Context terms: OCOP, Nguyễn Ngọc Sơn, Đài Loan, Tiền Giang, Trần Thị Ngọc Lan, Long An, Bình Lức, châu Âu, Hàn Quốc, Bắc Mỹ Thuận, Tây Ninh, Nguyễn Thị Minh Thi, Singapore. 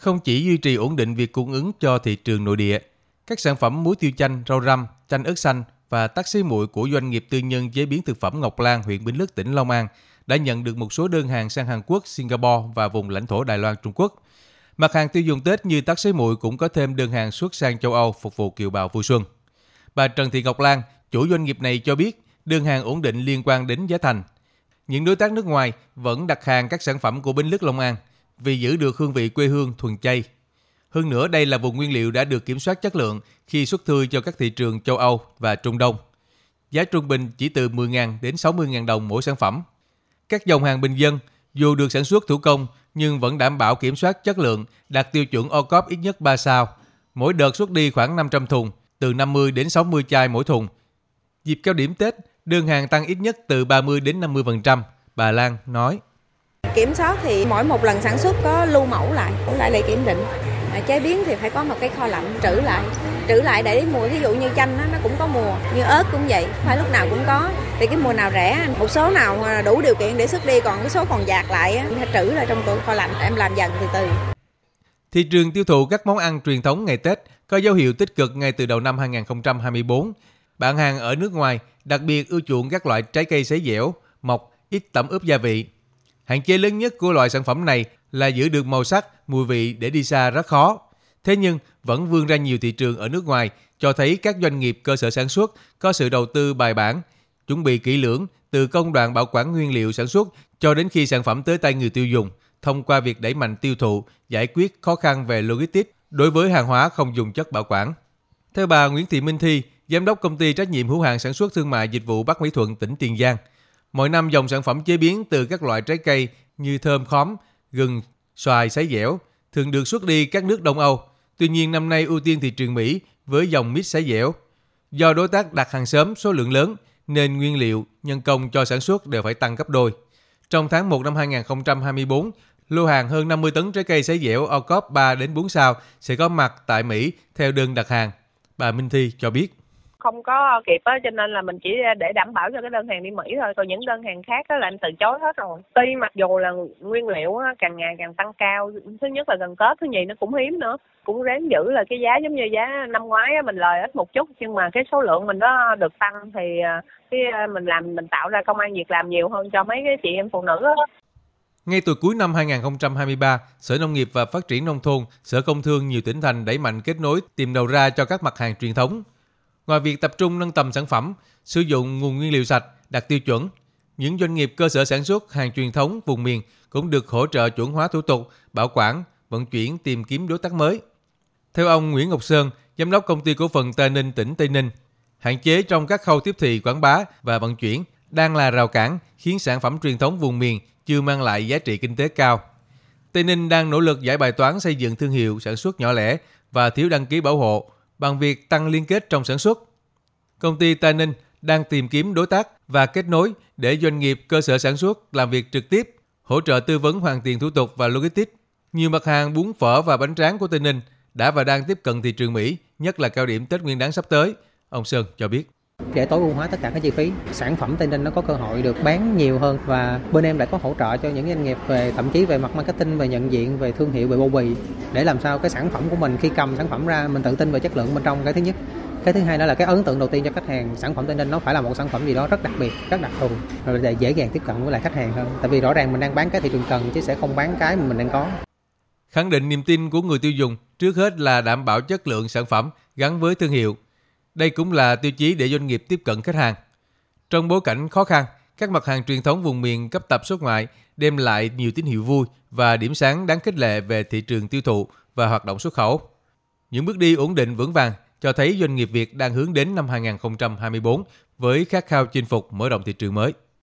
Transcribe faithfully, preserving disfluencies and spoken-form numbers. Không chỉ duy trì ổn định việc cung ứng cho thị trường nội địa, các sản phẩm muối tiêu chanh, rau răm, chanh ớt xanh và taxi muội của doanh nghiệp tư nhân chế biến thực phẩm Ngọc Lan, huyện Bình Lức, tỉnh Long An đã nhận được một số đơn hàng sang Hàn Quốc, Singapore và vùng lãnh thổ Đài Loan, Trung Quốc. Mặt hàng tiêu dùng Tết như taxi muội cũng có thêm đơn hàng xuất sang châu Âu phục vụ kiều bào vui xuân. Bà Trần Thị Ngọc Lan, chủ doanh nghiệp này cho biết, đơn hàng ổn định liên quan đến giá thành. Những đối tác nước ngoài vẫn đặt hàng các sản phẩm của Bình Lức, Long An vì giữ được hương vị quê hương thuần chay. Hơn nữa, đây là vùng nguyên liệu đã được kiểm soát chất lượng khi xuất thư cho các thị trường châu Âu và Trung Đông. Giá trung bình chỉ từ mười nghìn đến sáu mươi nghìn đồng mỗi sản phẩm. Các dòng hàng bình dân, dù được sản xuất thủ công nhưng vẫn đảm bảo kiểm soát chất lượng, đạt tiêu chuẩn ô cốp ít nhất ba sao. Mỗi đợt xuất đi khoảng năm trăm thùng, từ năm mươi đến sáu mươi chai mỗi thùng. Dịp cao điểm Tết, đơn hàng tăng ít nhất từ ba mươi đến năm mươi phần trăm, bà Lan nói. Kiểm soát thì mỗi một lần sản xuất có lưu mẫu lại, cũng lại lại kiểm định. Chế biến thì phải có một cái kho lạnh trữ lại, trữ lại để mùa, ví dụ như chanh đó, nó cũng có mùa, như ớt cũng vậy, phải lúc nào cũng có. Thì cái mùa nào rẻ, một số nào đủ điều kiện để xuất đi, còn cái số còn dạt lại thì trữ lại trong kho lạnh, em làm dần từ từ. Thị trường tiêu thụ các món ăn truyền thống ngày Tết có dấu hiệu tích cực ngay từ đầu năm hai không hai tư. Bạn hàng ở nước ngoài đặc biệt ưa chuộng các loại trái cây sấy dẻo, mọc, ít tẩm ướp gia vị. Hạn chế lớn nhất của loại sản phẩm này là giữ được màu sắc, mùi vị để đi xa rất khó. Thế nhưng vẫn vươn ra nhiều thị trường ở nước ngoài, cho thấy các doanh nghiệp cơ sở sản xuất có sự đầu tư bài bản, chuẩn bị kỹ lưỡng từ công đoạn bảo quản nguyên liệu sản xuất cho đến khi sản phẩm tới tay người tiêu dùng, thông qua việc đẩy mạnh tiêu thụ, giải quyết khó khăn về logistics đối với hàng hóa không dùng chất bảo quản. Theo bà Nguyễn Thị Minh Thi, Giám đốc Công ty Trách nhiệm hữu hạn Sản xuất Thương mại Dịch vụ Bắc Mỹ Thuận, tỉnh Tiền Giang, mỗi năm dòng sản phẩm chế biến từ các loại trái cây như thơm khóm, gừng, xoài, sấy dẻo thường được xuất đi các nước Đông Âu. Tuy nhiên năm nay ưu tiên thị trường Mỹ với dòng mít sấy dẻo. Do đối tác đặt hàng sớm số lượng lớn nên nguyên liệu, nhân công cho sản xuất đều phải tăng gấp đôi. Trong tháng một năm hai không hai tư, lô hàng hơn năm mươi tấn trái cây sấy dẻo ô cốp ba đến bốn sao sẽ có mặt tại Mỹ theo đơn đặt hàng. Bà Minh Thi cho biết. Không có kịp á, cho nên là mình chỉ để đảm bảo cho cái đơn hàng đi Mỹ thôi, còn những đơn hàng khác á là em từ chối hết rồi. Tuy mặc dù là nguyên liệu á càng ngày càng tăng cao, thứ nhất là gần Tết, thứ nhì nó cũng hiếm nữa, cũng ráng giữ là cái giá giống như giá năm ngoái á, mình lời ít một chút nhưng mà cái số lượng mình nó được tăng thì cái mình làm mình tạo ra công ăn việc làm nhiều hơn cho mấy cái chị em phụ nữ á. Ngay từ cuối năm hai không hai ba, Sở Nông nghiệp và Phát triển Nông thôn, Sở Công Thương nhiều tỉnh thành đẩy mạnh kết nối tìm đầu ra cho các mặt hàng truyền thống. Ngoài việc tập trung nâng tầm sản phẩm, sử dụng nguồn nguyên liệu sạch, đạt tiêu chuẩn, những doanh nghiệp cơ sở sản xuất hàng truyền thống vùng miền cũng được hỗ trợ chuẩn hóa thủ tục, bảo quản, vận chuyển, tìm kiếm đối tác mới. Theo ông Nguyễn Ngọc Sơn, Giám đốc Công ty Cổ phần Tây Ninh, tỉnh Tây Ninh, hạn chế trong các khâu tiếp thị, quảng bá và vận chuyển đang là rào cản khiến sản phẩm truyền thống vùng miền chưa mang lại giá trị kinh tế cao. Tây Ninh đang nỗ lực giải bài toán xây dựng thương hiệu sản xuất nhỏ lẻ và thiếu đăng ký bảo hộ, bằng việc tăng liên kết trong sản xuất. Công ty Tây Ninh đang tìm kiếm đối tác và kết nối để doanh nghiệp cơ sở sản xuất làm việc trực tiếp, hỗ trợ tư vấn hoàn tiền thủ tục và logistics. Nhiều mặt hàng bún phở và bánh tráng của Tây Ninh đã và đang tiếp cận thị trường Mỹ, nhất là cao điểm Tết Nguyên đán sắp tới, ông Sơn cho biết. Để tối ưu hóa tất cả các chi phí, sản phẩm Tây Ninh nó có cơ hội được bán nhiều hơn và bên em lại có hỗ trợ cho những doanh nghiệp về thậm chí về mặt marketing, về nhận diện, về thương hiệu, về bao bì để làm sao cái sản phẩm của mình khi cầm sản phẩm ra mình tự tin về chất lượng bên trong, cái thứ nhất. Cái thứ hai đó là cái ấn tượng đầu tiên cho khách hàng, sản phẩm Tây Ninh nó phải là một sản phẩm gì đó rất đặc biệt, rất đặc thù rồi để dễ dàng tiếp cận với lại khách hàng hơn. Tại vì rõ ràng mình đang bán cái thị trường cần chứ sẽ không bán cái mà mình đang có. Khẳng định niềm tin của người tiêu dùng trước hết là đảm bảo chất lượng sản phẩm gắn với thương hiệu. Đây cũng là tiêu chí để doanh nghiệp tiếp cận khách hàng. Trong bối cảnh khó khăn, các mặt hàng truyền thống vùng miền cấp tập xuất ngoại đem lại nhiều tín hiệu vui và điểm sáng đáng khích lệ về thị trường tiêu thụ và hoạt động xuất khẩu. Những bước đi ổn định vững vàng cho thấy doanh nghiệp Việt đang hướng đến năm hai không hai tư với khát khao chinh phục mở rộng thị trường mới.